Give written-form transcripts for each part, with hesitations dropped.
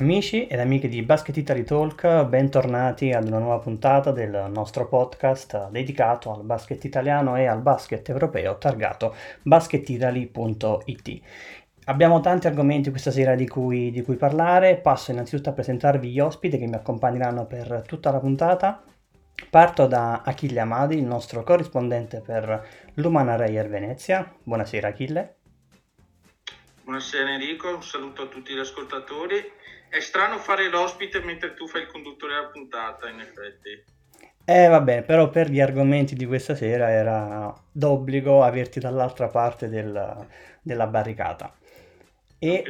Amici ed amiche di Basket Italy Talk, bentornati ad una nuova puntata del nostro podcast dedicato al basket italiano e al basket europeo targato basketitaly.it. Abbiamo tanti argomenti questa sera di cui parlare. Passo innanzitutto a presentarvi gli ospiti che mi accompagneranno per tutta la puntata. Parto da Achille Amadi, il nostro corrispondente per l'Umana Reyer Venezia. Buonasera Achille. Buonasera Enrico, un saluto a tutti gli ascoltatori. È strano fare l'ospite mentre tu fai il conduttore della puntata, in effetti. Vabbè, però per gli argomenti di questa sera era d'obbligo averti dall'altra parte della barricata. E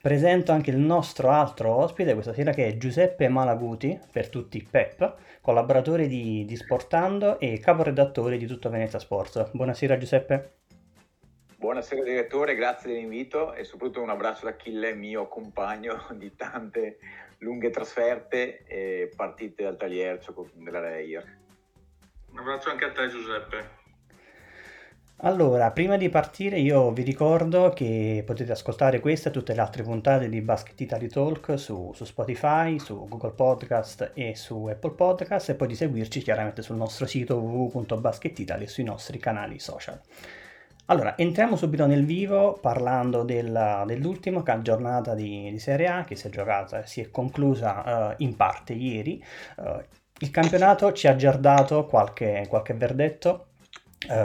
presento anche il nostro altro ospite questa sera, che è Giuseppe Malaguti, per tutti Pep, collaboratore di Sportando e caporedattore di Tutto Venezia Sports. Buonasera Giuseppe. Buonasera direttore, grazie dell'invito e soprattutto un abbraccio da Achille, mio compagno di tante lunghe trasferte e partite dal Taliercio della Reyer. Un abbraccio anche a te Giuseppe. Allora, prima di partire io vi ricordo che potete ascoltare questa e tutte le altre puntate di Basket Italy Talk su Spotify, su Google Podcast e su Apple Podcast, e poi di seguirci chiaramente sul nostro sito www.basketitaly e sui nostri canali social. Allora, entriamo subito nel vivo parlando dell'ultima giornata di Serie A che si è giocata e si è conclusa in parte ieri. Il campionato ci ha giardato qualche verdetto.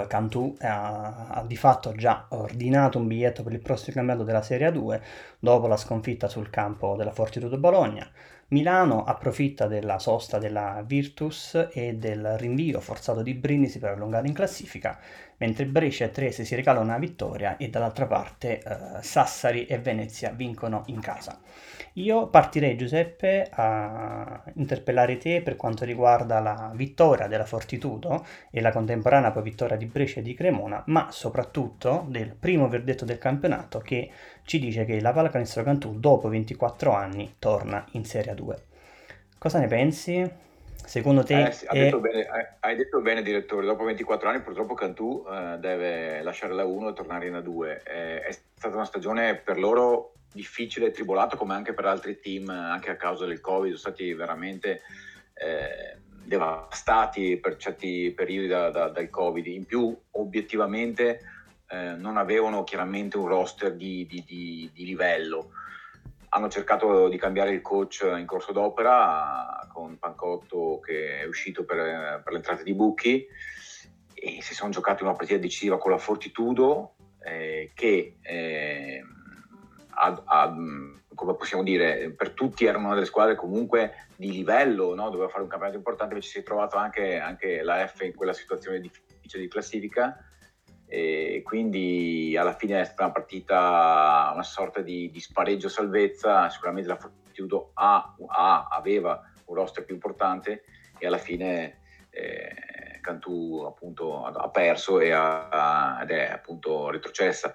Cantù ha di fatto già ordinato un biglietto per il prossimo campionato della Serie A2 dopo la sconfitta sul campo della Fortitudo Bologna. Milano approfitta della sosta della Virtus e del rinvio forzato di Brindisi per allungare in classifica, mentre Brescia e Trieste si regalano una vittoria e dall'altra parte Sassari e Venezia vincono in casa. Io partirei Giuseppe a interpellare te per quanto riguarda la vittoria della Fortitudo e la contemporanea poi vittoria di Brescia e di Cremona, ma soprattutto del primo verdetto del campionato che ci dice che la Pallacanestro Cantù dopo 24 anni torna in Serie A2. Cosa ne pensi? Secondo te hai detto bene direttore, dopo 24 anni purtroppo Cantù deve lasciare la 1 e tornare in A2. È stata una stagione per loro difficile e tribolata, come anche per altri team, anche a causa del Covid, sono stati veramente devastati per certi periodi dal Covid. In più obiettivamente non avevano chiaramente un roster di livello. Hanno cercato di cambiare il coach in corso d'opera con Pancotto che è uscito per l'entrata di Bucchi, e si sono giocati una partita decisiva con la Fortitudo che come possiamo dire, per tutti erano una delle squadre comunque di livello, no? Doveva fare un campionato importante, invece si è trovato anche la F in quella situazione difficile di classifica, e quindi alla fine è stata una partita, una sorta di spareggio salvezza. Sicuramente la Fortitudo aveva un roster più importante e alla fine Cantù appunto ha perso ed è appunto retrocessa.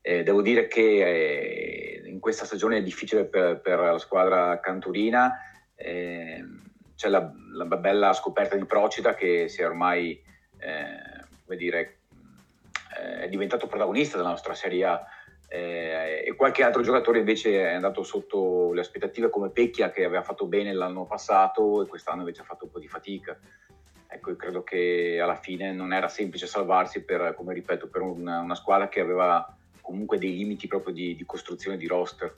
Devo dire che in questa stagione è difficile per la squadra canturina. C'è la bella scoperta di Procida, che si è ormai è diventato protagonista della nostra Serie A, e qualche altro giocatore invece è andato sotto le aspettative, come Pecchia, che aveva fatto bene l'anno passato e quest'anno invece ha fatto un po' di fatica. Ecco, io credo che alla fine non era semplice salvarsi per una squadra che aveva comunque dei limiti proprio di costruzione di roster.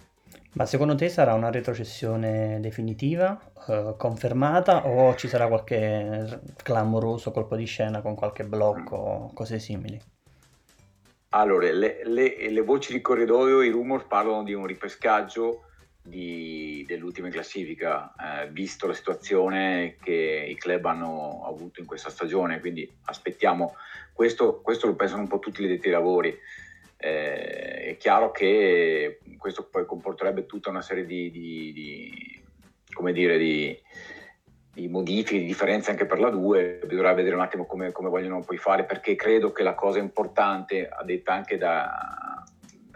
Ma secondo te sarà una retrocessione definitiva, confermata, o ci sarà qualche clamoroso colpo di scena con qualche blocco, cose simili? Allora, le voci di corridoio, i rumor parlano di un ripescaggio dell'ultima classifica, visto la situazione che i club hanno avuto in questa stagione, quindi aspettiamo. Questo lo pensano un po' tutti gli addetti ai lavori. È chiaro che questo poi comporterebbe tutta una serie di modifiche, di differenze anche per la 2. Bisognerà vedere un attimo come vogliono poi fare, perché credo che la cosa importante, detta anche da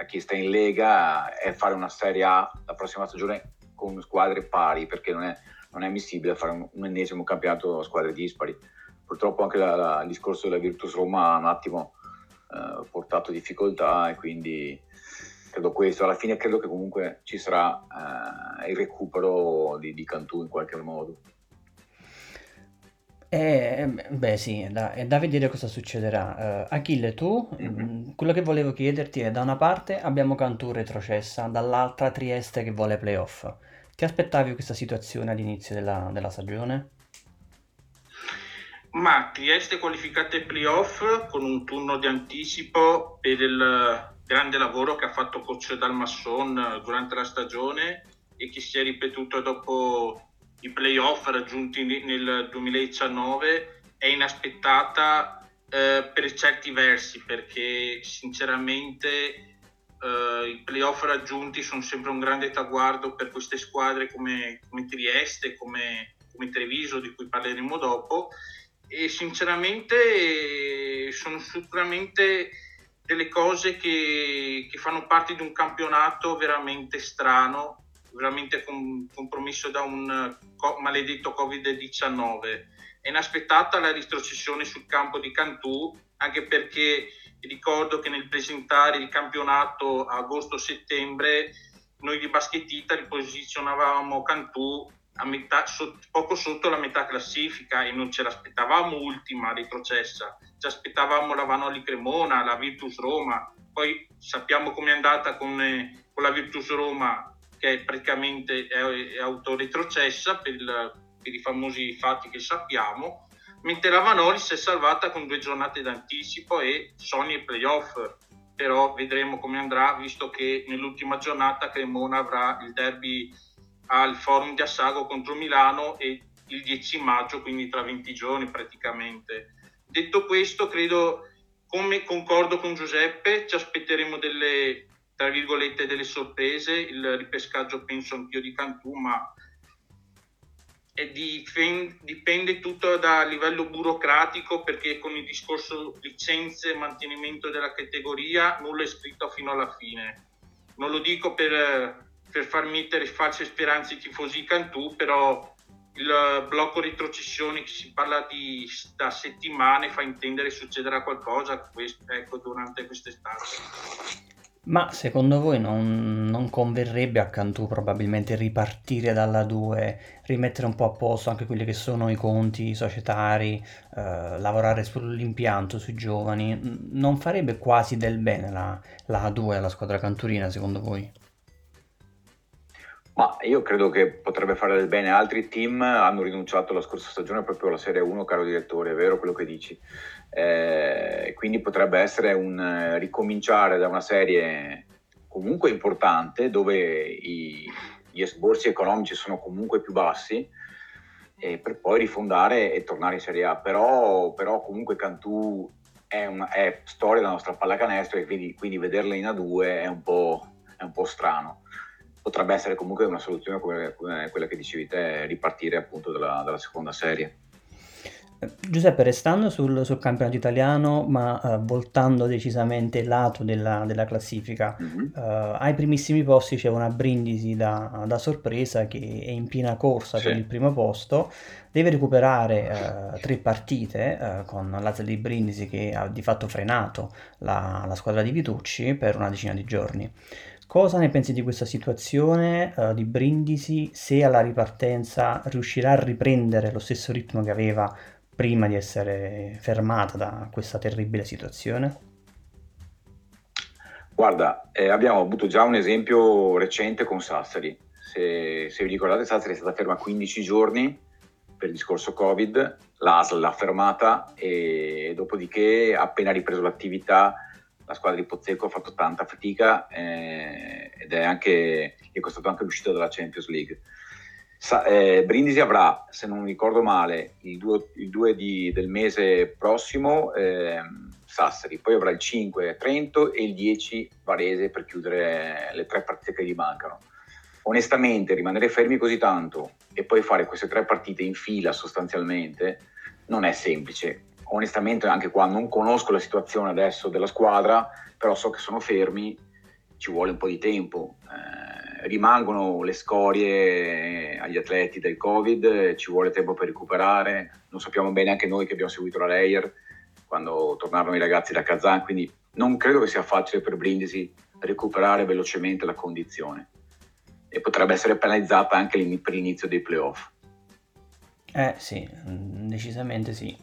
chi sta in Lega, è fare una Serie A la prossima stagione con squadre pari, perché non è ammissibile fare un ennesimo campionato a squadre dispari. Purtroppo anche il discorso della Virtus Roma un attimo portato difficoltà, e quindi credo questo. Alla fine credo che comunque ci sarà il recupero di Cantù in qualche modo. Beh sì, è da vedere cosa succederà. Achille, tu, quello che volevo chiederti è: da una parte abbiamo Cantù retrocessa, dall'altra Trieste che vuole playoff. Ti aspettavi questa situazione all'inizio della stagione? Ma Trieste qualificata ai playoff con un turno di anticipo per il grande lavoro che ha fatto coach Dalmasson durante la stagione e che si è ripetuto dopo i playoff raggiunti nel 2019, è inaspettata per certi versi, perché sinceramente i playoff raggiunti sono sempre un grande traguardo per queste squadre come Trieste, come Treviso, di cui parleremo dopo, e sinceramente sono sicuramente delle cose che fanno parte di un campionato veramente strano, veramente compromesso da un maledetto Covid-19. È inaspettata la retrocessione sul campo di Cantù, anche perché ricordo che nel presentare il campionato a agosto-settembre noi di Basket Italia riposizionavamo Cantù a metà, poco sotto la metà classifica, e non ce l'aspettavamo ultima retrocessa, ci aspettavamo la Vanoli Cremona, la Virtus Roma. Poi sappiamo com'è andata con la Virtus Roma, che praticamente è autoretrocessa per i famosi fatti che sappiamo, mentre la Vanoli si è salvata con 2 giornate d'anticipo e sogna i playoff. Però vedremo come andrà, visto che nell'ultima giornata Cremona avrà il derby al Forum di Assago contro Milano e il 10 maggio, quindi tra 20 giorni praticamente. Detto questo, credo, come concordo con Giuseppe, ci aspetteremo delle sorprese. Il ripescaggio penso anch'io di Cantù, ma dipende tutto da livello burocratico, perché con il discorso licenze e mantenimento della categoria nulla è scritto fino alla fine. Non lo dico per far mettere false speranze ai tifosi Cantù, però il blocco retrocessioni che si parla da settimane fa intendere succederà qualcosa durante quest'estate. Ma secondo voi non converrebbe a Cantù probabilmente ripartire dalla 2, rimettere un po' a posto anche quelli che sono i conti societari, lavorare sull'impianto, sui giovani? Non farebbe quasi del bene la 2 alla squadra canturina, secondo voi? Ma io credo che potrebbe fare del bene. Altri team hanno rinunciato la scorsa stagione proprio alla Serie 1, caro direttore, è vero quello che dici. Quindi potrebbe essere un ricominciare da una serie comunque importante, dove gli esborsi economici sono comunque più bassi, e per poi rifondare e tornare in Serie A. Però comunque Cantù è storia della nostra pallacanestro, e quindi vederla in A2 è un po' strano. Potrebbe essere comunque una soluzione come quella che dicevi te, ripartire appunto dalla seconda serie. Giuseppe, restando sul campionato italiano, ma voltando decisamente il lato della classifica, ai primissimi posti c'è una Brindisi da sorpresa che è in piena corsa, sì, per il primo posto. Deve recuperare 3 partite con l'Azienda di Brindisi, che ha di fatto frenato la squadra di Vitucci per una decina di giorni. Cosa ne pensi di questa situazione di Brindisi? Se alla ripartenza riuscirà a riprendere lo stesso ritmo che aveva prima di essere fermata da questa terribile situazione? Guarda, abbiamo avuto già un esempio recente con Sassari. Se vi ricordate, Sassari è stata ferma 15 giorni per il discorso Covid, l'ASL l'ha fermata e dopodiché, appena ripreso l'attività, la squadra di Pozzecco ha fatto tanta fatica ed è costato anche l'uscita dalla Champions League. Brindisi avrà, se non ricordo male, il 2 del mese prossimo Sassari, poi avrà il 5 Trento e il 10 Varese per chiudere le 3 partite che gli mancano. Onestamente, rimanere fermi così tanto e poi fare queste 3 partite in fila sostanzialmente non è semplice. Onestamente anche qua non conosco la situazione adesso della squadra, però so che sono fermi, ci vuole un po' di tempo, rimangono le scorie agli atleti del Covid, ci vuole tempo per recuperare, non sappiamo bene anche noi che abbiamo seguito la Reyer quando tornarono i ragazzi da Kazan, quindi non credo che sia facile per Brindisi recuperare velocemente la condizione e potrebbe essere penalizzata anche per l'inizio dei playoff. Sì, decisamente sì.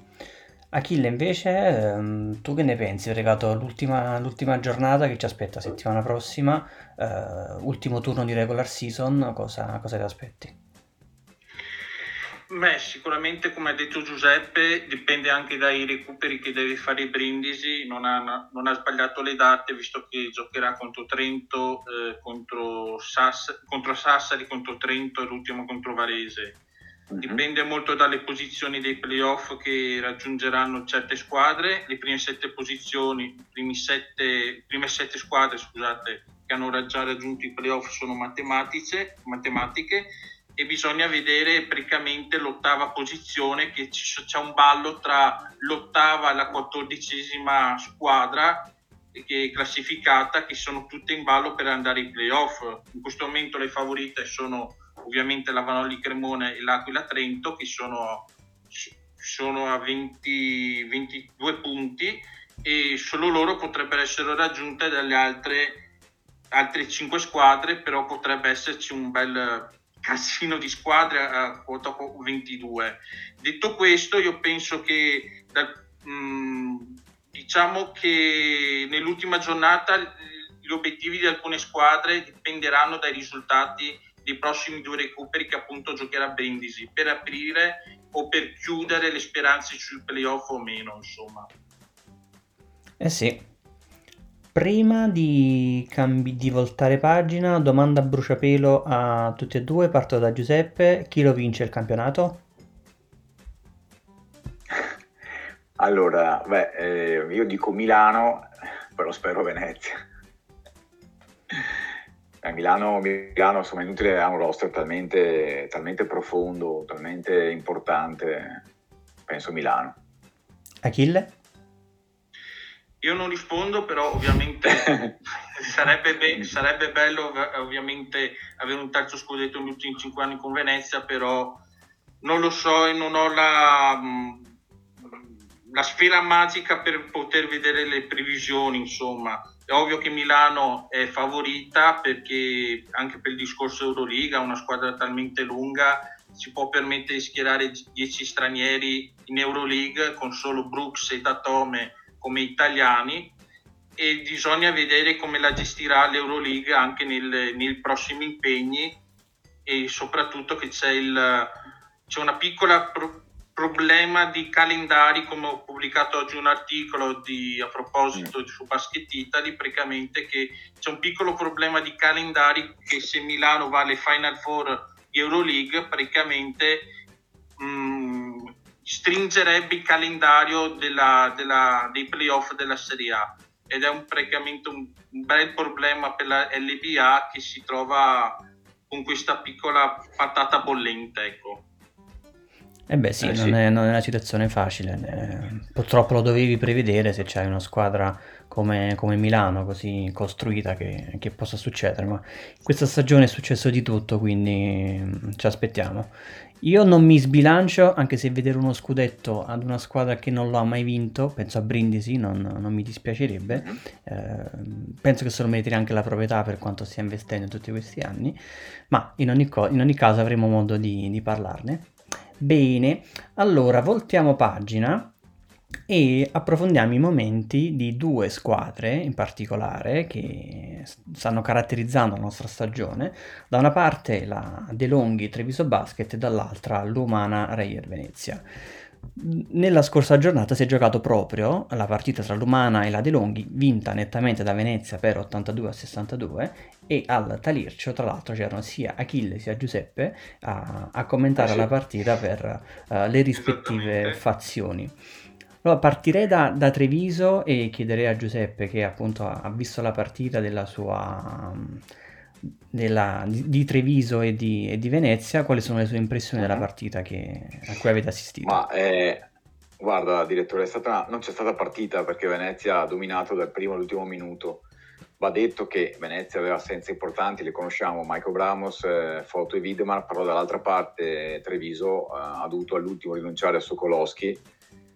Achille invece, tu che ne pensi? Ho regato l'ultima giornata che ci aspetta settimana prossima, ultimo turno di regular season, cosa ti aspetti? Beh, sicuramente, come ha detto Giuseppe, dipende anche dai recuperi che deve fare Brindisi. Non ha sbagliato le date, visto che giocherà contro Trento, contro Sassari, contro Trento e l'ultimo contro Varese. Mm-hmm. Dipende molto dalle posizioni dei playoff che raggiungeranno certe squadre. Le prime sette posizioni, prime sette squadre, scusate, che hanno già raggiunto i playoff sono matematiche. E bisogna vedere praticamente l'ottava posizione, che c'è un ballo tra l'ottava e la 14ª squadra che è classificata, che sono tutte in ballo per andare ai playoff. In questo momento le favorite sono ovviamente la Vanoli Cremona e l'Aquila Trento, che sono a 22 punti, e solo loro potrebbero essere raggiunte dalle altre 5 squadre, però potrebbe esserci un bel casino di squadre a quota 22. Detto questo, io penso che diciamo che nell'ultima giornata gli obiettivi di alcune squadre dipenderanno dai risultati dei prossimi due recuperi che appunto giocherà Brindisi, per aprire o per chiudere le speranze sui playoff o meno, insomma. Sì. Prima di voltare pagina, domanda a bruciapelo a tutti e due, parto da Giuseppe: chi lo vince il campionato? Allora, io dico Milano, però spero Venezia. Milano, insomma, è inutile, ha un roster talmente profondo, talmente importante, penso Milano. Achille? Io non rispondo, però ovviamente sarebbe bello ovviamente avere un terzo scudetto negli ultimi 5 anni con Venezia, però non lo so e non ho la sfera magica per poter vedere le previsioni, insomma. È ovvio che Milano è favorita, perché anche per il discorso Euroliga, una squadra talmente lunga si può permettere di schierare 10 stranieri in Euroleague, con solo Brooks e Datome come italiani, e bisogna vedere come la gestirà l'Euroleague anche nei prossimi impegni, e soprattutto che c'è una piccola problema di calendari, come ho pubblicato oggi un articolo a proposito su Basket Italy, praticamente che c'è un piccolo problema di calendari, che se Milano va alle Final Four di Euroleague praticamente stringerebbe il calendario dei playoff della Serie A, ed è praticamente un bel problema per la LBA, che si trova con questa piccola patata bollente, ecco. Sì, non è una situazione facile, purtroppo lo dovevi prevedere se c'hai una squadra come Milano così costruita, che possa succedere, ma questa stagione è successo di tutto, quindi ci aspettiamo. Io non mi sbilancio, anche se vedere uno scudetto ad una squadra che non lo ha mai vinto, penso a Brindisi, non mi dispiacerebbe, penso che se lo meriti anche la proprietà per quanto stia investendo in tutti questi anni, ma in ogni caso avremo modo di parlarne. Bene, allora voltiamo pagina e approfondiamo i momenti di due squadre in particolare che stanno caratterizzando la nostra stagione: da una parte la De' Longhi Treviso Basket e dall'altra l'Umana Reyer Venezia. Nella scorsa giornata si è giocato proprio la partita tra l'Umana e la De' Longhi, vinta nettamente da Venezia per 82-62, e al Taliercio tra l'altro c'erano sia Achille sia Giuseppe a commentare la partita per le rispettive fazioni. Allora, partirei da Treviso e chiederei a Giuseppe, che appunto ha visto la partita di Treviso e di Venezia, quali sono le sue impressioni della partita a cui avete assistito? Guarda, direttore, non c'è stata partita, perché Venezia ha dominato dal primo all'ultimo minuto. Va detto che Venezia aveva assenze importanti, le conosciamo, Michael Bramos, Fotu e Vidmar, però dall'altra parte Treviso ha dovuto all'ultimo rinunciare a Sokolowski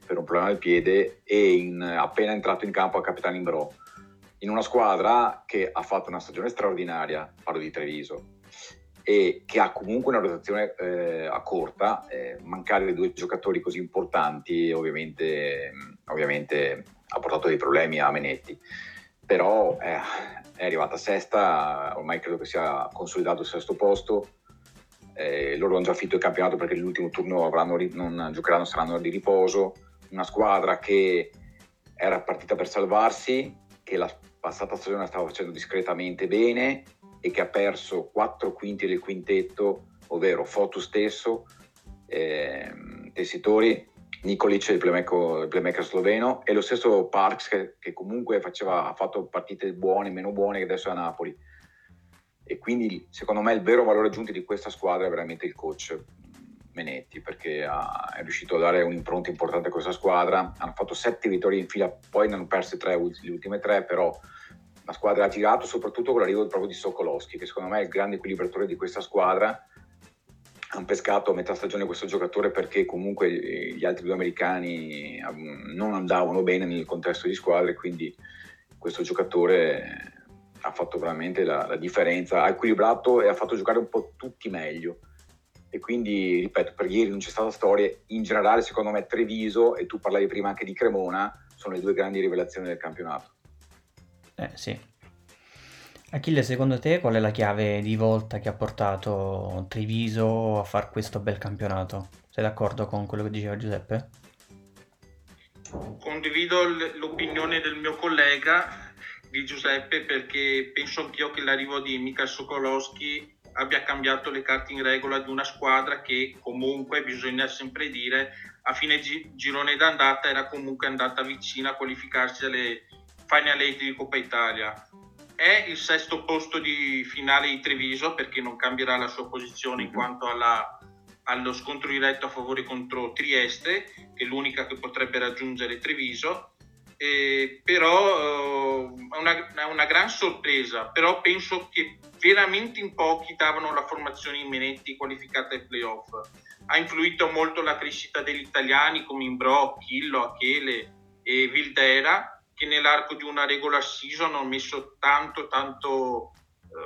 per un problema al piede, e appena entrato in campo a capitano Imbrò. in una squadra che ha fatto una stagione straordinaria, parlo di Treviso, e che ha comunque una rotazione accorta, mancare due giocatori così importanti ovviamente ha portato dei problemi a Menetti, però è arrivata sesta, ormai credo che sia consolidato il sesto posto, loro hanno già finito il campionato perché l'ultimo turno non giocheranno, saranno di riposo. Una squadra che era partita per salvarsi, che la passata stagione stava facendo discretamente bene e che ha perso 4 quinti del quintetto, ovvero Fotu stesso, Tessitori, Nikolic, il playmaker sloveno, e lo stesso Parks che comunque ha fatto partite buone, meno buone, che adesso è a Napoli. E quindi secondo me il vero valore aggiunto di questa squadra è veramente il coach Menetti, perché è riuscito a dare un'impronta importante a questa squadra. Hanno fatto 7 vittorie in fila, poi ne hanno perse 3, le ultime 3, però la squadra ha girato, soprattutto con l'arrivo proprio di Sokolowski, che secondo me è il grande equilibratore di questa squadra. Hanno pescato a metà stagione questo giocatore perché comunque gli altri due americani non andavano bene nel contesto di squadre, quindi questo giocatore ha fatto veramente la differenza, ha equilibrato e ha fatto giocare un po' tutti meglio. E quindi, ripeto, per ieri non c'è stata storia. In generale, secondo me, Treviso, e tu parlavi prima anche di Cremona, sono le due grandi rivelazioni del campionato. Sì. Achille, secondo te qual è la chiave di volta che ha portato Treviso a far questo bel campionato? Sei d'accordo con quello che diceva Giuseppe? Condivido l'opinione del mio collega, di Giuseppe, perché penso anch'io che l'arrivo di Mika Sokolowski abbia cambiato le carte in regola di una squadra che comunque, bisogna sempre dire, a fine girone d'andata era comunque andata vicina a qualificarsi alle Final 8 di Coppa Italia. È il sesto posto di finale di Treviso, perché non cambierà la sua posizione in quanto allo scontro diretto a favore contro Trieste, che è l'unica che potrebbe raggiungere Treviso. Però è una gran sorpresa, però penso che veramente in pochi davano la formazione in Menetti qualificata ai playoff. Ha influito molto la crescita degli italiani come Imbrò, Chillo, Achele e Vildera, che nell'arco di una regular season hanno messo tanto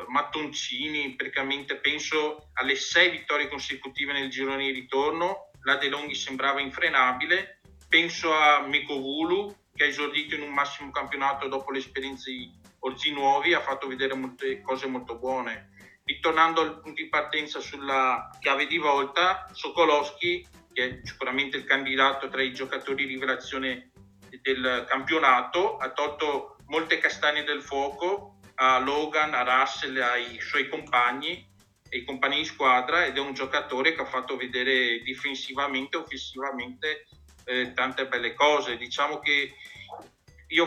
mattoncini, praticamente penso alle 6 vittorie consecutive nel girone di ritorno. La De' Longhi sembrava infrenabile, penso a Mekowulu, che ha esordito in un massimo campionato dopo le esperienze di Orzi Nuovi, ha fatto vedere molte cose molto buone. Ritornando al punto di partenza sulla chiave di volta, Sokolowski, che è sicuramente il candidato tra i giocatori di rivelazione del campionato, ha tolto molte castagne del fuoco a Logan, a Russell, ai suoi compagni e compagni di squadra, ed è un giocatore che ha fatto vedere difensivamente e offensivamente tante belle cose. Diciamo che io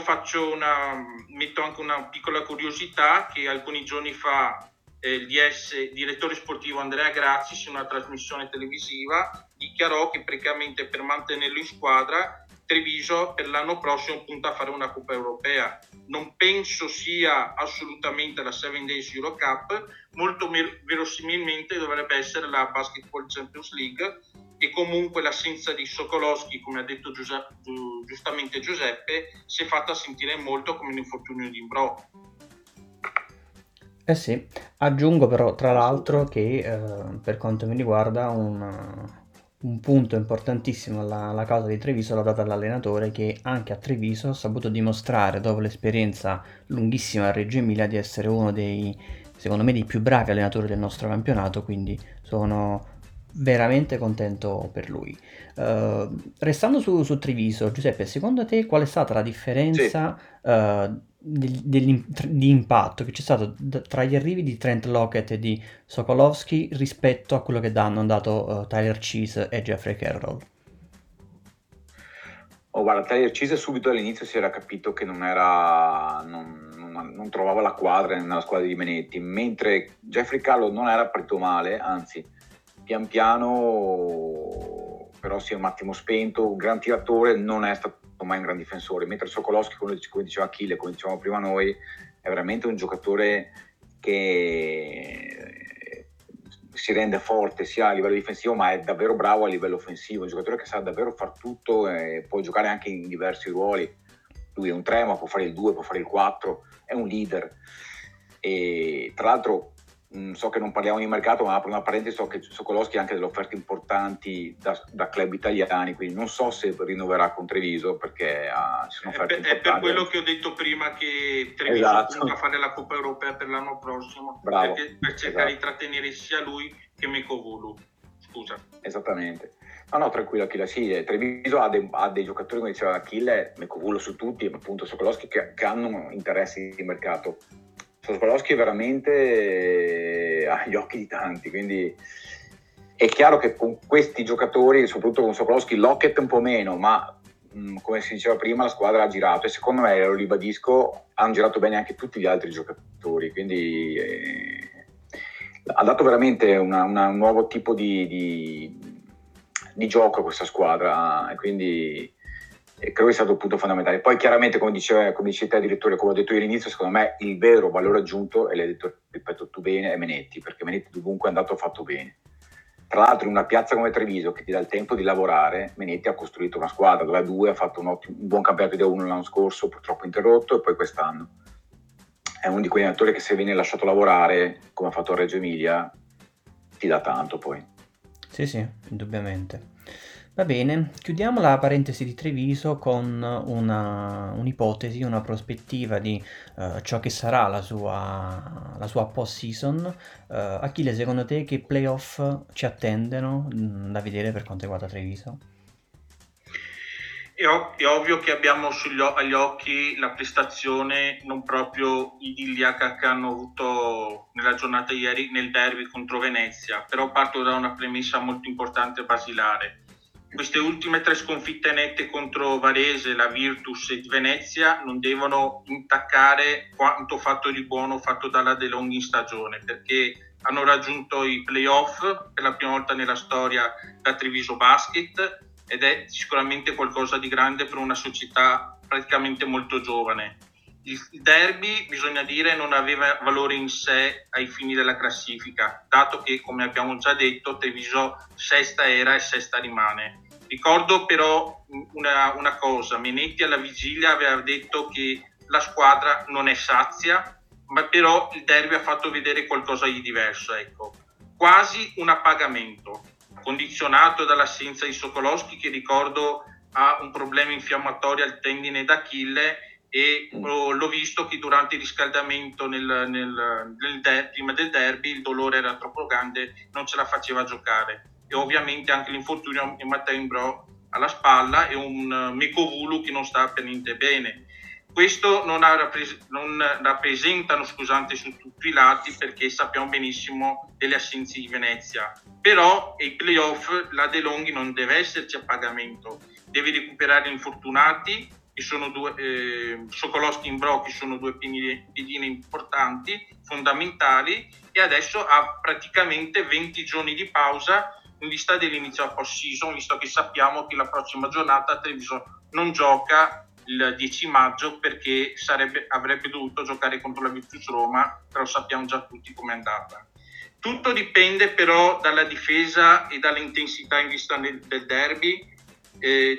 metto anche una piccola curiosità, che alcuni giorni fa il direttore sportivo Andrea Grazis, in una trasmissione televisiva, dichiarò che praticamente per mantenerlo in squadra Treviso per l'anno prossimo punta a fare una Coppa Europea. Non penso sia assolutamente la 7 Days Eurocup, molto verosimilmente dovrebbe essere la Basketball Champions League, e comunque l'assenza di Sokolowski, come ha detto giustamente Giuseppe, si è fatta sentire molto come un infortunio di Imbrò. Sì, aggiungo però tra l'altro che per quanto mi riguarda un punto importantissimo alla causa di Treviso l'ha data l'allenatore, che anche a Treviso ha saputo dimostrare, dopo l'esperienza lunghissima a Reggio Emilia, di essere uno dei, secondo me, dei più bravi allenatori del nostro campionato, quindi sono veramente contento per lui. Restando su Treviso, Giuseppe, secondo te qual è stata la differenza di impatto che c'è stato tra gli arrivi di Trent Lockett e di Sokolowski rispetto a quello che hanno dato Tyler Cheese e Jeffrey Carroll? Guarda, Tyler Cheese subito all'inizio si era capito che non trovava la quadra nella squadra di Menetti, mentre Jeffrey Carroll non era partito male, anzi pian piano però si è un attimo spento, un gran tiratore, non è stato mai un gran difensore, mentre Sokolowski, come diceva Achille, come dicevamo prima noi, è veramente un giocatore che si rende forte sia a livello difensivo, ma è davvero bravo a livello offensivo, un giocatore che sa davvero far tutto e può giocare anche in diversi ruoli. lui è un 3 ma può fare il 2, può fare il 4, è un leader. E tra l'altro so che non parliamo di mercato, ma apro una parentesi, so che Sokolowski ha anche delle offerte importanti da club italiani, quindi non so se rinnoverà con Treviso, perché ci sono offerte importanti. È per quello che ho detto prima, che Treviso punta a fare la Coppa Europea per l'anno prossimo. Bravo. Per cercare di trattenere sia lui che Mekowulu. Scusa. Esattamente. No, tranquillo Achille, sì, Treviso ha dei giocatori, come diceva Achille, Mekowulu su tutti, appunto Sokolowski, che hanno interessi di mercato. Sokolowski veramente ha gli occhi di tanti, quindi è chiaro che con questi giocatori, soprattutto con Sokolowski, Lockett un po' meno, ma come si diceva prima, la squadra ha girato, e secondo me, lo ribadisco, hanno girato bene anche tutti gli altri giocatori, quindi ha dato veramente un nuovo tipo di gioco a questa squadra, e quindi credo che sia stato un punto fondamentale. Poi chiaramente, come diceva te direttore, come ho detto io all'inizio, secondo me il vero valore aggiunto, e l'hai detto, ripeto, tu bene, è Menetti, perché Menetti dovunque è andato fatto bene. Tra l'altro in una piazza come Treviso, che ti dà il tempo di lavorare, Menetti ha costruito una squadra dove a due ha fatto un buon campionato di A1 l'anno scorso, purtroppo interrotto, e poi quest'anno è uno di quegli allenatori che, se viene lasciato lavorare come ha fatto a Reggio Emilia, ti dà tanto poi. Sì, indubbiamente. Va bene, chiudiamo la parentesi di Treviso con un'ipotesi, una prospettiva di ciò che sarà la sua post-season. Achille, secondo te che playoff ci attendono da vedere per quanto riguarda Treviso? È ovvio che abbiamo agli occhi la prestazione non proprio idilliaca che hanno avuto nella giornata ieri nel derby contro Venezia, però parto da una premessa molto importante e basilare. Queste ultime 3 sconfitte nette contro Varese, la Virtus e Venezia non devono intaccare quanto fatto di buono fatto dalla De' Longhi in stagione, perché hanno raggiunto i playoff per la prima volta nella storia da Treviso Basket, ed è sicuramente qualcosa di grande per una società praticamente molto giovane. Il derby, bisogna dire, non aveva valore in sé ai fini della classifica, dato che, come abbiamo già detto, Treviso sesta era e sesta rimane. Ricordo però una cosa: Menetti alla vigilia aveva detto che la squadra non è sazia, ma però il derby ha fatto vedere qualcosa di diverso, ecco. Quasi un appagamento, condizionato dall'assenza di Sokolowski, che ricordo ha un problema infiammatorio al tendine d'Achille, e l'ho visto che durante il riscaldamento prima del derby il dolore era troppo grande, non ce la faceva giocare, e ovviamente anche l'infortunio di Matteo Imbrò alla spalla e un Mekowulu che non sta per niente bene. Questo non rappresentano su tutti i lati, perché sappiamo benissimo delle assenze di Venezia, però ai playoff la De' Longhi non deve esserci a pagamento, deve recuperare gli infortunati, sono due, Sokolowski e Imbrò, che sono due pedine importanti, fondamentali, e adesso ha praticamente 20 giorni di pausa in vista dell'inizio della post-season, visto che sappiamo che la prossima giornata Treviso non gioca il 10 maggio perché avrebbe dovuto giocare contro la Virtus Roma, però sappiamo già tutti com'è andata. Tutto dipende però dalla difesa e dall'intensità in vista del derby, in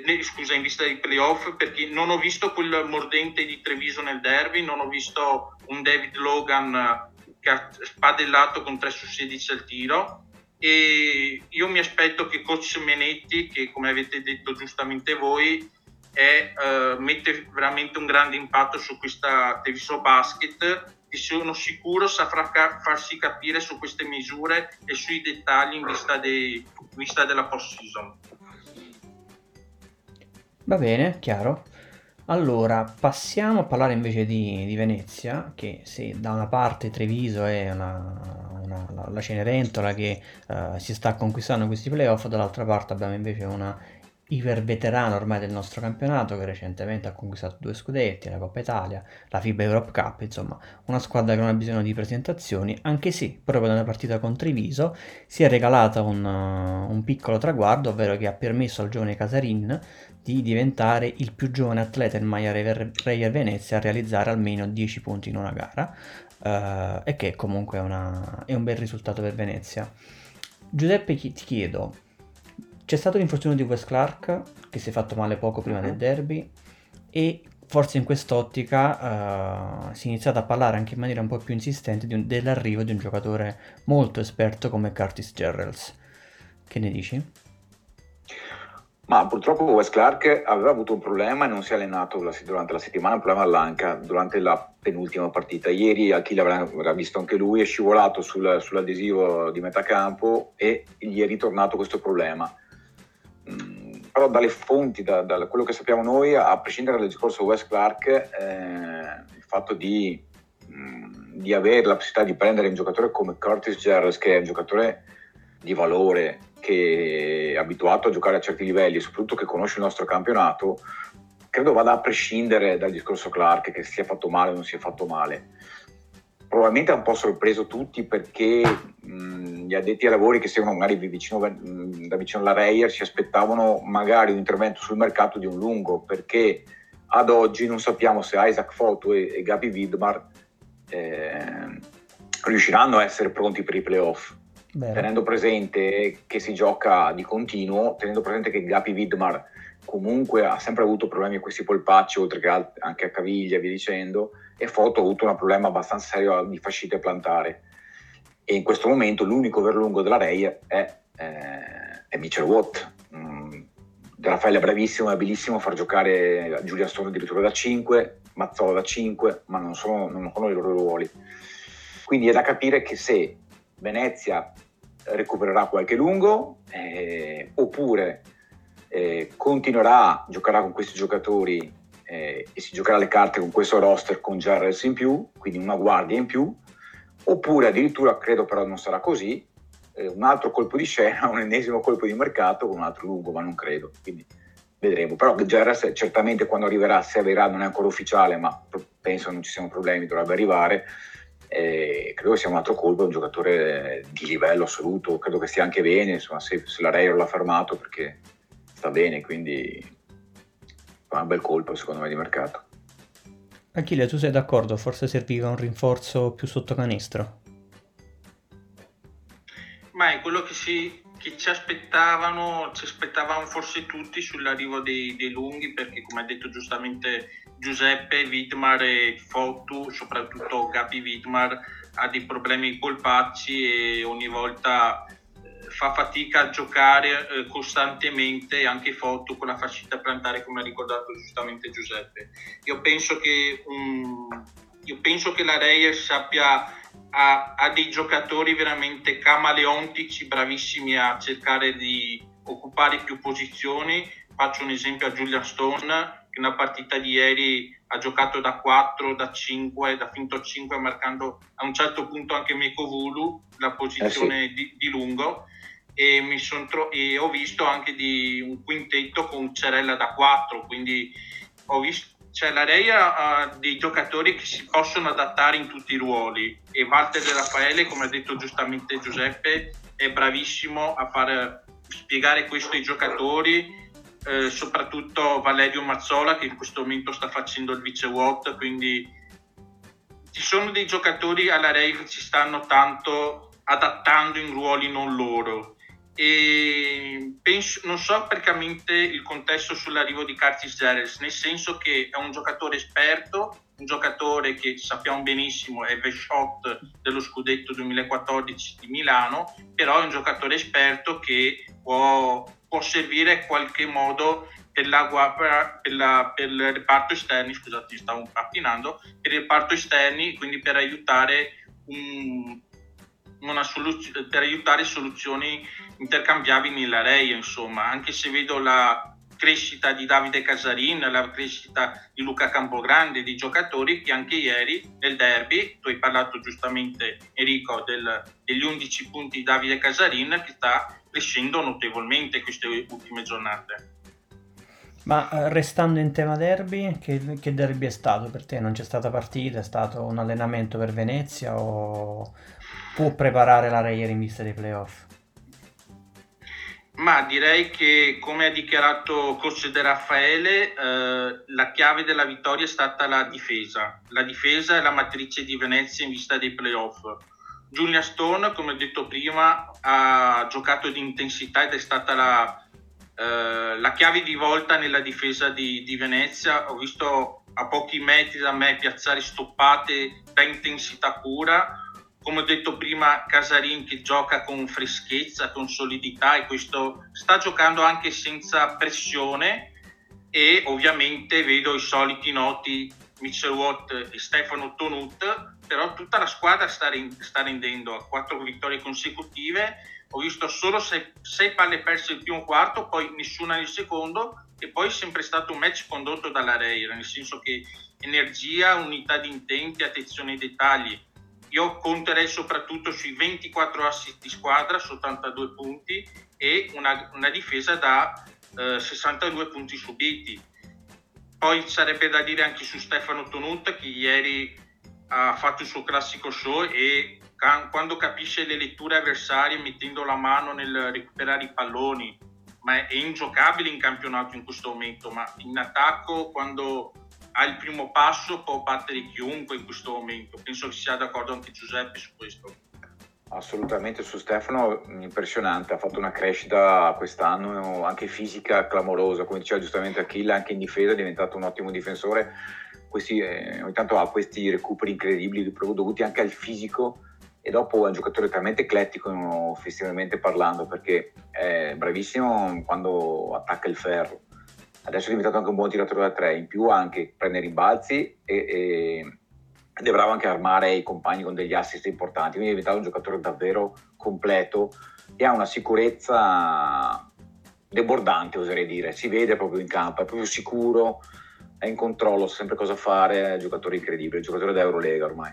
vista dei playoff, perché non ho visto quel mordente di Treviso nel derby, non ho visto un David Logan che ha spadellato con 3 su 16 al tiro, e io mi aspetto che coach Menetti, che come avete detto giustamente voi mette veramente un grande impatto su questa Treviso Basket, che sono sicuro saprà farsi capire su queste misure e sui dettagli in vista della post-season. Va bene, chiaro. Allora, passiamo a parlare invece di Venezia, che se da una parte Treviso è la Cenerentola che si sta conquistando questi playoff, dall'altra parte abbiamo invece una iperveterana ormai del nostro campionato, che recentemente ha conquistato 2 scudetti, la Coppa Italia, la FIBA Eurocup, insomma una squadra che non ha bisogno di presentazioni, anche se proprio da una partita con Treviso si è regalata un piccolo traguardo, ovvero che ha permesso al giovane Casarin di diventare il più giovane atleta in maglia Reyer Venezia a realizzare almeno 10 punti in una gara, e che comunque è un bel risultato per Venezia. Giuseppe, ti chiedo, c'è stato l'infortunio di Wes Clark, che si è fatto male poco prima del derby, e forse in quest'ottica si è iniziato a parlare anche in maniera un po' più insistente dell'arrivo di un giocatore molto esperto come Curtis Jerrells. Che ne dici? Ma purtroppo Wes Clark aveva avuto un problema e non si è allenato durante la settimana, un problema all'anca durante la penultima partita. Ieri Achille avrà visto anche lui, è scivolato sull'adesivo di metà campo e gli è ritornato questo problema. Però dalle fonti, da quello che sappiamo noi, a prescindere dal discorso Wes Clark, il fatto di avere la possibilità di prendere un giocatore come Curtis Jerrells, che è un giocatore di valore, che è abituato a giocare a certi livelli e soprattutto che conosce il nostro campionato, credo vada a prescindere dal discorso Clark, che sia fatto male o non sia fatto male. Probabilmente ha un po' sorpreso tutti, perché gli addetti ai lavori, che seguono magari da vicino la Reyer, si aspettavano magari un intervento sul mercato di un lungo, perché ad oggi non sappiamo se Isaac Fotu e Gaby Vidmar riusciranno a essere pronti per i playoff. Bene. Tenendo presente che si gioca di continuo, tenendo presente che Gaby Vidmar comunque ha sempre avuto problemi a questi polpacci, oltre che anche a caviglia e via dicendo, e Fotu ha avuto un problema abbastanza serio di fascite plantare, e in questo momento l'unico overlungo della Reyer è Mitchell Watt. De Raffaele è bravissimo e abilissimo a far giocare Giulia Stone addirittura da 5, Mazzola da 5, ma non sono i loro ruoli, quindi è da capire che se Venezia recupererà qualche lungo oppure continuerà, giocherà con questi giocatori e si giocherà le carte con questo roster con Jerrells in più, quindi una guardia in più, oppure addirittura, credo però non sarà così, un altro colpo di scena, un ennesimo colpo di mercato con un altro lungo, ma non credo, quindi vedremo. Però Jerrells certamente, quando arriverà, se arriverà, non è ancora ufficiale, ma penso non ci siano problemi, dovrebbe arrivare. Credo che sia un altro colpo, è un giocatore di livello assoluto, credo che stia anche bene, insomma, se la Reyer l'ha fermato perché sta bene, quindi è un bel colpo secondo me di mercato. Achille, tu sei d'accordo? Forse serviva un rinforzo più sotto canestro? Ma è quello che ci aspettavano forse tutti sull'arrivo dei lunghi, perché come ha detto giustamente Giuseppe, Vidmar e Fotu, soprattutto Gaby Vidmar, ha dei problemi colpacci e ogni volta fa fatica a giocare costantemente, anche Fotu con la fascita plantare, come ha ricordato giustamente Giuseppe. Io penso che la Reyer sappia ha dei giocatori veramente camaleontici, bravissimi a cercare di occupare più posizioni. Faccio un esempio a Giulia Stone, che nella partita di ieri ha giocato da 4, da 5, da finto 5, marcando a un certo punto anche Mekowulu, la posizione sì, di lungo, e ho visto anche di un quintetto con Cerella da 4, quindi ho visto, cioè la Reyer ha dei giocatori che si possono adattare in tutti i ruoli, e Walter De Raffaele, come ha detto giustamente Giuseppe, è bravissimo a far spiegare questo ai giocatori. Soprattutto Valerio Mazzola, che in questo momento sta facendo il vice Watt, quindi ci sono dei giocatori alla Reyer che ci stanno tanto adattando in ruoli non loro, e penso, non so percamente il contesto sull'arrivo di Curtis Jerrells, nel senso che è un giocatore esperto, un giocatore che sappiamo benissimo è V-Shot dello scudetto 2014 di Milano, però è un giocatore esperto che può servire in qualche modo per il reparto esterni, scusate, stavo patinando, per il reparto esterni, quindi per aiutare per aiutare soluzioni intercambiabili nella Reyer, insomma, anche se vedo la crescita di Davide Casarin, la crescita di Luca Campogrande, di giocatori che anche ieri nel derby, tu hai parlato giustamente Enrico degli 11 punti di Davide Casarin, che sta crescendo notevolmente queste ultime giornate. Ma restando in tema derby, che derby è stato per te? Non c'è stata partita, è stato un allenamento per Venezia, o può preparare la Reyer in vista dei playoff? Ma direi che, come ha dichiarato coach De Raffaele, la chiave della vittoria è stata la difesa. La difesa è la matrice di Venezia in vista dei playoff. Giulia Stone, come ho detto prima, ha giocato di intensità ed è stata la chiave di volta nella difesa di Venezia. Ho visto a pochi metri da me, piazzare stoppate da intensità pura. Come ho detto prima, Casarin che gioca con freschezza, con solidità, e questo sta giocando anche senza pressione. E ovviamente vedo i soliti noti Mitchell Watt e Stefano Tonut, però tutta la squadra sta rendendo. A 4 vittorie consecutive, ho visto solo 6 palle perse il primo quarto, poi nessuna nel secondo, e poi è sempre stato un match condotto dalla Reyer, nel senso che energia, unità di intenti, attenzione ai dettagli. Io conterei soprattutto sui 24 assist di squadra, 82 punti, e una difesa da 62 punti subiti. Poi sarebbe da dire anche su Stefano Tonut, che ieri ha fatto il suo classico show, e quando capisce le letture avversarie mettendo la mano nel recuperare i palloni, ma è ingiocabile in campionato in questo momento, ma in attacco quando ha il primo passo può battere chiunque in questo momento. Penso che sia d'accordo anche Giuseppe su questo. Assolutamente, su Stefano impressionante, ha fatto una crescita quest'anno anche fisica clamorosa, come diceva giustamente Achille, anche in difesa è diventato un ottimo difensore. Ogni tanto ha questi recuperi incredibili proprio dovuti anche al fisico, e dopo è un giocatore talmente eclettico fisicamente parlando, perché è bravissimo quando attacca il ferro. Adesso è diventato anche un buon tiratore da tre, in più anche prende rimbalzi ed è bravo anche a armare i compagni con degli assist importanti, quindi è diventato un giocatore davvero completo e ha una sicurezza debordante, oserei dire. Si vede proprio in campo, è proprio sicuro, è in controllo, sa sempre cosa fare, è un giocatore incredibile, un giocatore da Eurolega ormai.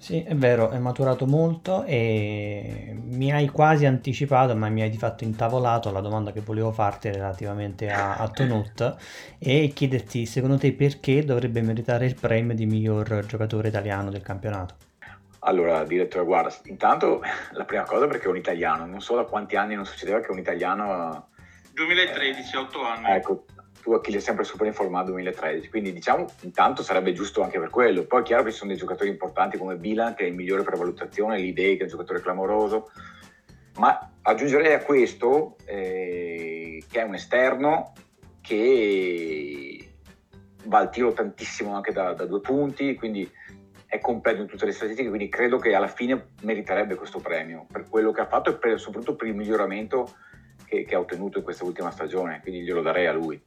Sì, è vero, è maturato molto, e mi hai quasi anticipato, ma mi hai di fatto intavolato la domanda che volevo farti relativamente a Tonut, e chiederti secondo te perché dovrebbe meritare il premio di miglior giocatore italiano del campionato. Allora, direttore, guarda, intanto la prima cosa perché è un italiano, non so da quanti anni non succedeva che un italiano... 2013, 8 anni. Ecco, tu Achille sempre super informato 2013, quindi diciamo intanto sarebbe giusto anche per quello. Poi è chiaro che ci sono dei giocatori importanti come Bilan, che è il migliore per valutazione, l'Idei che è un giocatore clamoroso, ma aggiungerei a questo che è un esterno che va al tiro tantissimo anche da 2 punti, quindi è completo in tutte le statistiche, quindi credo che alla fine meriterebbe questo premio per quello che ha fatto e soprattutto per il miglioramento che ha ottenuto in questa ultima stagione, quindi glielo darei a lui.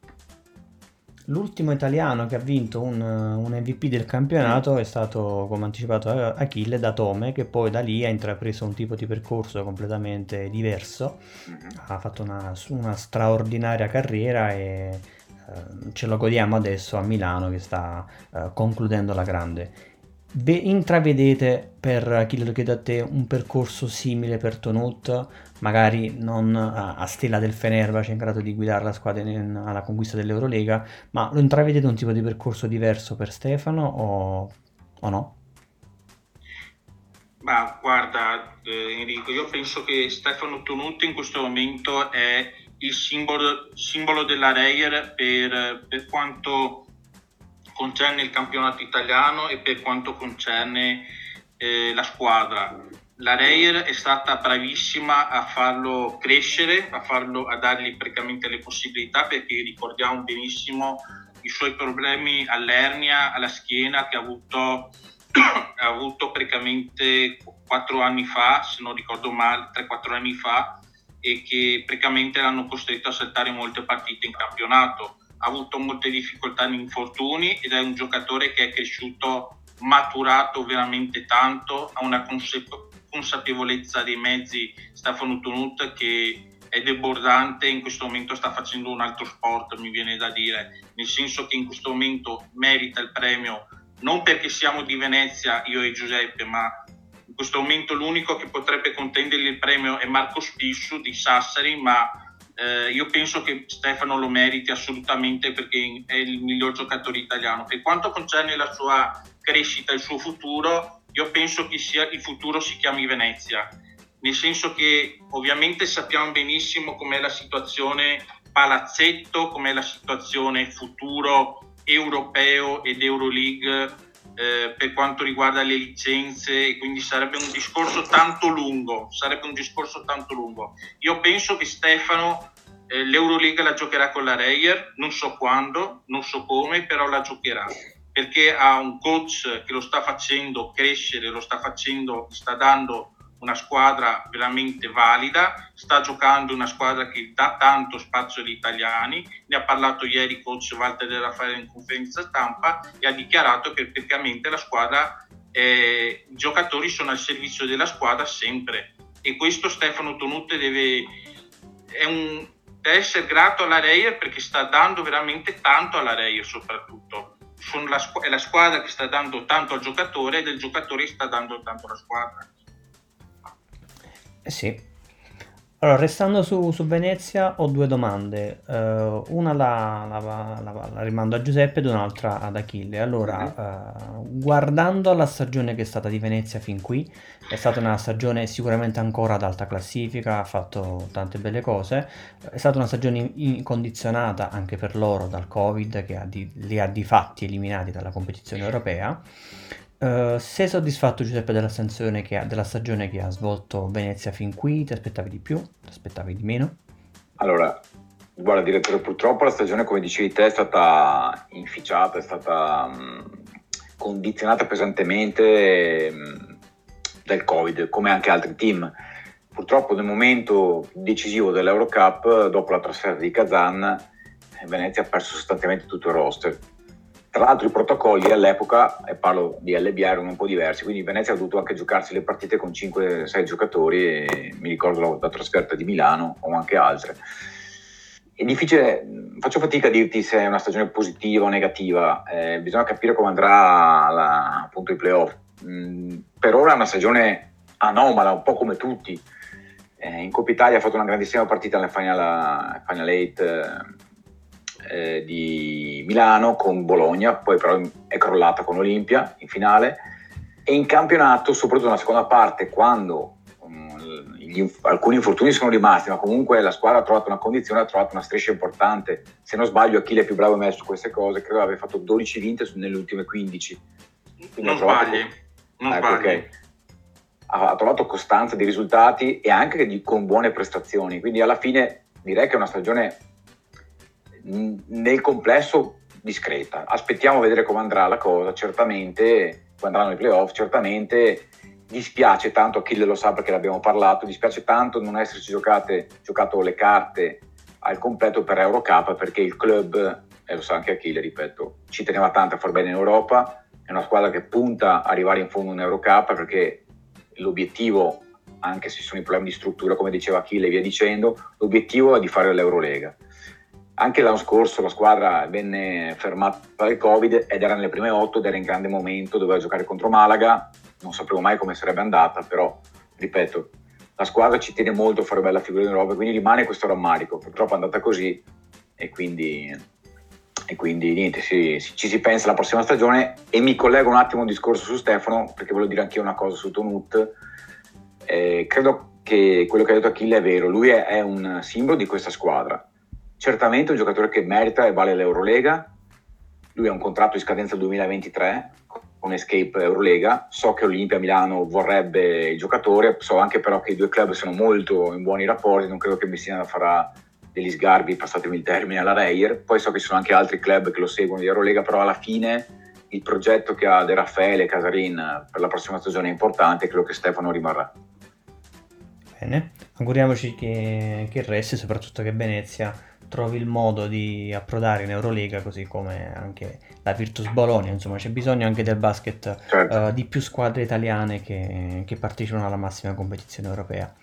L'ultimo italiano che ha vinto un MVP del campionato è stato, come anticipato Achille, Datome, che poi da lì ha intrapreso un tipo di percorso completamente diverso. Ha fatto una straordinaria carriera e ce lo godiamo adesso a Milano, che sta concludendo la grande. Intravedete, per Achille lo chiedo a te, un percorso simile per Tonut, magari non a stella del Fenerbahce in grado di guidare la squadra alla conquista dell'Eurolega, ma lo intravedete un tipo di percorso diverso per Stefano o no? Ma guarda Enrico, io penso che Stefano Tonut in questo momento è il simbolo della Reyer per quanto concerne il campionato italiano e per quanto concerne la squadra. La Reyer è stata bravissima a farlo crescere, a dargli praticamente le possibilità, perché ricordiamo benissimo i suoi problemi all'ernia, alla schiena che ha avuto praticamente 4 anni fa, se non ricordo male, 3-4 anni fa, e che praticamente l'hanno costretto a saltare molte partite in campionato. Ha avuto molte difficoltà in infortuni ed è un giocatore che è cresciuto, maturato veramente tanto, ha una consapevolezza dei mezzi, Stefano Tonut, che è debordante. In questo momento sta facendo un altro sport, mi viene da dire, nel senso che in questo momento merita il premio, non perché siamo di Venezia io e Giuseppe, ma in questo momento l'unico che potrebbe contendergli il premio è Marco Spissu di Sassari, ma io penso che Stefano lo meriti assolutamente, perché è il miglior giocatore italiano. Per quanto concerne la sua crescita, il suo futuro, io penso che il futuro si chiami Venezia, nel senso che ovviamente sappiamo benissimo com'è la situazione palazzetto, com'è la situazione futuro europeo ed Euroleague per quanto riguarda le licenze, e quindi sarebbe un discorso tanto lungo. Io penso che Stefano L'Euroliga la giocherà con la Reyer, non so quando, non so come, però la giocherà, perché ha un coach che lo sta facendo crescere, sta dando una squadra veramente valida, sta giocando una squadra che dà tanto spazio agli italiani. Ne ha parlato ieri il coach Walter De Raffaele in conferenza stampa e ha dichiarato che praticamente la squadra, i giocatori sono al servizio della squadra sempre, e questo Stefano Tonut deve essere grato alla Reyer, perché sta dando veramente tanto alla Reyer, soprattutto è la squadra che sta dando tanto al giocatore ed è il giocatore che sta dando tanto alla squadra. Sì. Allora, restando su Venezia, ho due domande. Una la rimando a Giuseppe ed un'altra ad Achille. Allora, guardando alla stagione che è stata di Venezia fin qui, è stata una stagione sicuramente ancora ad alta classifica, ha fatto tante belle cose, è stata una stagione condizionata anche per loro dal Covid, che li ha di fatti eliminati dalla competizione europea. Sei soddisfatto, Giuseppe, della stagione che ha svolto Venezia fin qui? Ti aspettavi di più? Ti aspettavi di meno? Allora, guarda direttore, purtroppo la stagione, come dicevi te, è stata inficiata, è stata condizionata pesantemente dal Covid, come anche altri team. Purtroppo nel momento decisivo dell'Eurocup, dopo la trasferta di Kazan, Venezia ha perso sostanzialmente tutto il roster. Tra l'altro i protocolli all'epoca, e parlo di LBA, erano un po' diversi, quindi Venezia ha dovuto anche giocarsi le partite con 5-6 giocatori, e mi ricordo la trasferta di Milano o anche altre. È difficile, faccio fatica a dirti se è una stagione positiva o negativa, bisogna capire come andrà appunto i playoff. Per ora è una stagione anomala, un po' come tutti. In Coppa Italia ha fatto una grandissima partita nella Final 8, di Milano con Bologna, poi però è crollata con Olimpia in finale, e in campionato, soprattutto nella seconda parte, quando alcuni infortuni sono rimasti, ma comunque la squadra ha trovato una condizione, ha trovato una striscia importante. Se non sbaglio, Achille è più bravo a me su queste cose, credo abbia fatto 12 vinte nelle ultime 15. Quindi non sbagli. Ha trovato costanza di risultati e anche con buone prestazioni, quindi alla fine direi che è una stagione nel complesso discreta. Aspettiamo a vedere come andrà la cosa, certamente quando andranno i playoff. Certamente dispiace tanto, Achille lo sa perché l'abbiamo parlato, dispiace tanto non esserci giocato le carte al completo per Eurocup, perché il club, e lo sa anche Achille, ripeto, ci teneva tanto a far bene in Europa, è una squadra che punta a arrivare in fondo in Eurocup, perché l'obiettivo, anche se sono i problemi di struttura come diceva Achille e via dicendo, l'obiettivo è di fare l'Eurolega. Anche l'anno scorso la squadra venne fermata dal Covid ed era nelle prime 8 ed era in grande momento, doveva giocare contro Malaga, non sapevo mai come sarebbe andata, però ripeto, la squadra ci tiene molto a fare bella figura in Europa, quindi rimane questo rammarico, purtroppo è andata così e quindi niente, ci si pensa alla prossima stagione. E mi collego un attimo a un discorso su Stefano, perché voglio dire anch'io una cosa su Tonut. Credo che quello che ha detto Achille è vero, lui è un simbolo di questa squadra. Certamente un giocatore che merita e vale l'Eurolega, lui ha un contratto di scadenza 2023 con Escape Eurolega, so che Olimpia Milano vorrebbe il giocatore, so anche però che i due club sono molto in buoni rapporti, non credo che Messina farà degli sgarbi, passatemi il termine, alla Reyer. Poi so che ci sono anche altri club che lo seguono di Eurolega, però alla fine il progetto che ha De Raffaele e Casarin per la prossima stagione è importante, e credo che Stefano rimarrà. Bene, auguriamoci che resti, soprattutto che Venezia trovi il modo di approdare in Eurolega, così come anche la Virtus Bologna. Insomma, c'è bisogno anche del basket, certo, di più squadre italiane che partecipano alla massima competizione europea.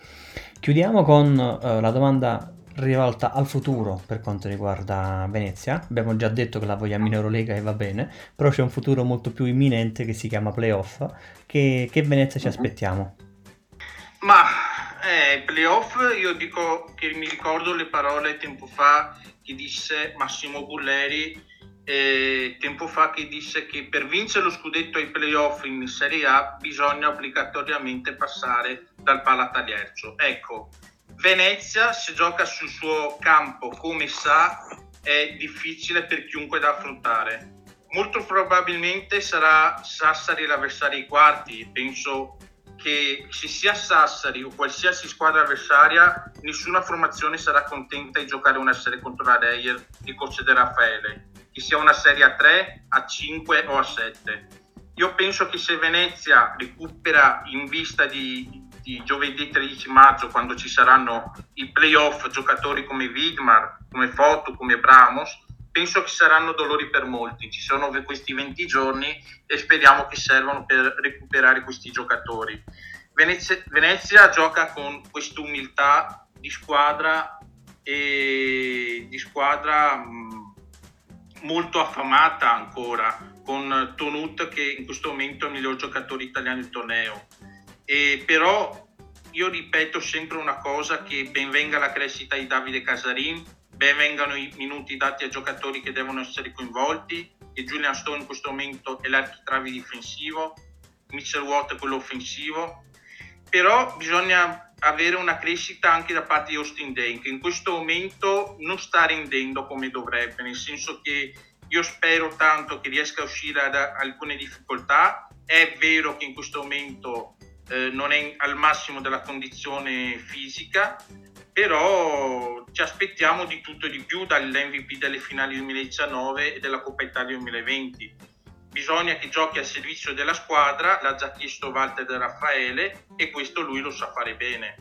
Chiudiamo con la domanda rivolta al futuro per quanto riguarda Venezia. Abbiamo già detto che la vogliamo in Eurolega e va bene, però c'è un futuro molto più imminente che si chiama playoff. Che Venezia ci aspettiamo? Playoff, io dico che mi ricordo le parole tempo fa che disse Massimo Bulleri, tempo fa, che disse che per vincere lo scudetto ai playoff in Serie A bisogna obbligatoriamente passare dal Pallacanestro. Ecco, Venezia se gioca sul suo campo come sa è difficile per chiunque da affrontare. Molto probabilmente sarà Sassari l'avversario ai quarti, penso che se sia Sassari o qualsiasi squadra avversaria, nessuna formazione sarà contenta di giocare una serie contro la Reyer di coach De Raffaele, che sia una serie a 3, a 5 o a 7. Io penso che se Venezia recupera in vista di giovedì 13 maggio, quando ci saranno i playoff, giocatori come Vidmar, come Fotu, come Bramos, penso che saranno dolori per molti. Ci sono questi 20 giorni e speriamo che servano per recuperare questi giocatori. Venezia gioca con quest'umiltà di squadra e di squadra molto affamata ancora, con Tonut che in questo momento è il miglior giocatore italiano del torneo. E però io ripeto sempre una cosa, che ben venga la crescita di Davide Casarin, ben vengano i minuti dati ai giocatori che devono essere coinvolti, e Giulia Stone in questo momento è l'architrave difensivo, Mitchell Watt è quello offensivo, però bisogna avere una crescita anche da parte di Austin Day, che in questo momento non sta rendendo come dovrebbe, nel senso che io spero tanto che riesca a uscire da alcune difficoltà. È vero che in questo momento non è al massimo della condizione fisica, però ci aspettiamo di tutto e di più dall'MVP delle finali 2019 e della Coppa Italia 2020. Bisogna che giochi al servizio della squadra, l'ha già chiesto Walter De Raffaele, e questo lui lo sa fare bene.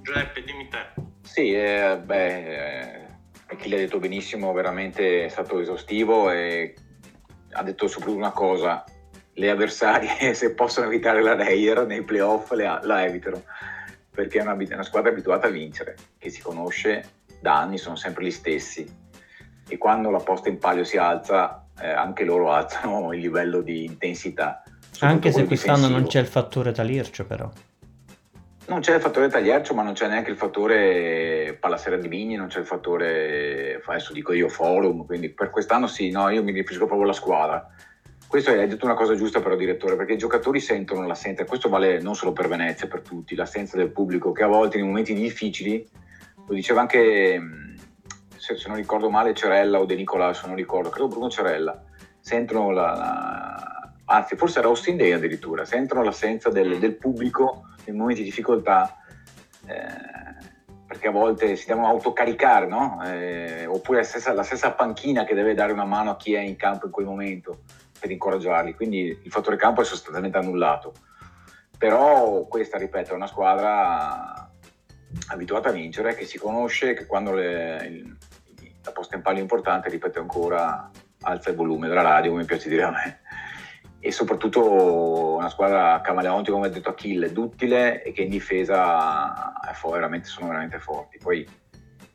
Giuseppe, dimmi te. Sì, Achille ha detto benissimo, veramente è stato esaustivo e ha detto soprattutto una cosa: le avversarie, se possono evitare la Reyer nei playoff, la evitano, perché è una squadra abituata a vincere, che si conosce da anni, sono sempre gli stessi, e quando la posta in palio si alza anche loro alzano il livello di intensità, anche se quest'anno difensivo. Non c'è il fattore Taliercio, però non c'è il fattore Taliercio, ma non c'è neanche il fattore Pallasera di Vigni, non c'è il fattore, adesso dico io, Forum, quindi per quest'anno sì, no, io mi riferisco proprio alla squadra. Questo hai detto una cosa giusta però, direttore, perché i giocatori sentono l'assenza, questo vale non solo per Venezia, per tutti, l'assenza del pubblico, che a volte nei momenti difficili, lo diceva anche, se non ricordo male, Cerella o De Nicola, se non ricordo, credo Bruno Cerella, sentono anzi forse era Austin Day addirittura, sentono l'assenza del pubblico nei momenti di difficoltà, perché a volte si devono autocaricare, no? Oppure la stessa panchina che deve dare una mano a chi è in campo in quel momento, per incoraggiarli, quindi il fattore campo è sostanzialmente annullato. Però questa, ripeto, è una squadra abituata a vincere, che si conosce, che quando la posta in palio è importante, ripeto ancora, alza il volume della radio, come piace dire a me, e soprattutto una squadra camaleontica, come ha detto Achille, duttile, e che in difesa sono veramente forti. Poi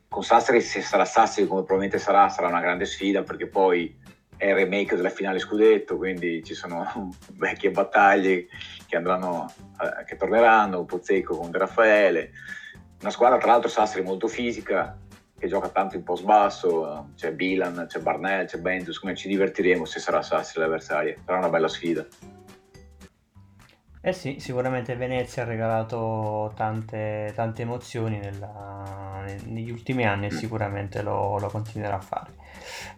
con Sassari, se sarà Sassari come probabilmente sarà una grande sfida, perché poi è il remake della finale scudetto, quindi ci sono vecchie battaglie che torneranno, Pozzecco con De Raffaele, una squadra tra l'altro Sassari molto fisica, che gioca tanto in post basso, c'è Bilan, c'è Barnell, c'è Benzus, come ci divertiremo se sarà Sassari l'avversaria, sarà una bella sfida. Eh sì, sicuramente Venezia ha regalato tante emozioni negli ultimi anni, e sicuramente lo continuerà a fare.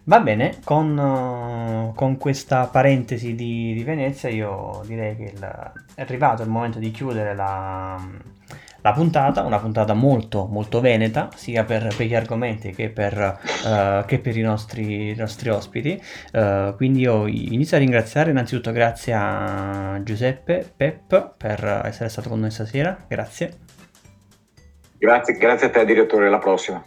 Va bene, con questa parentesi di Venezia io direi che è arrivato il momento di chiudere la puntata, una puntata molto molto veneta, sia per gli argomenti che per i nostri ospiti, quindi io inizio a ringraziare innanzitutto, grazie a Giuseppe Pep per essere stato con noi stasera, grazie a te direttore, alla prossima.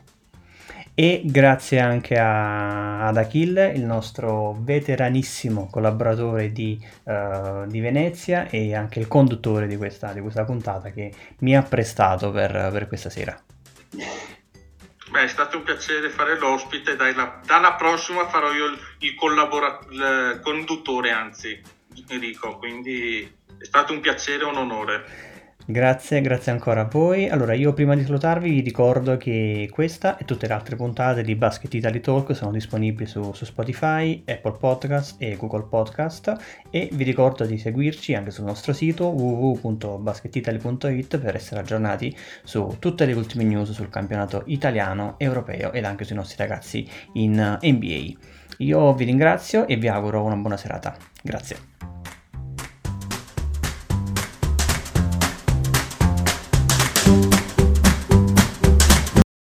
E grazie anche ad Achille, il nostro veteranissimo collaboratore di Venezia, e anche il conduttore di questa puntata, che mi ha prestato per questa sera. Beh, è stato un piacere fare l'ospite, dalla prossima farò io il conduttore, anzi, Enrico, quindi è stato un piacere e un onore. Grazie ancora a voi. Allora, io prima di salutarvi vi ricordo che questa e tutte le altre puntate di Basket Italy Talk sono disponibili su Spotify, Apple Podcast e Google Podcast, e vi ricordo di seguirci anche sul nostro sito www.basketitaly.it per essere aggiornati su tutte le ultime news sul campionato italiano, europeo ed anche sui nostri ragazzi in NBA. Io vi ringrazio e vi auguro una buona serata. Grazie.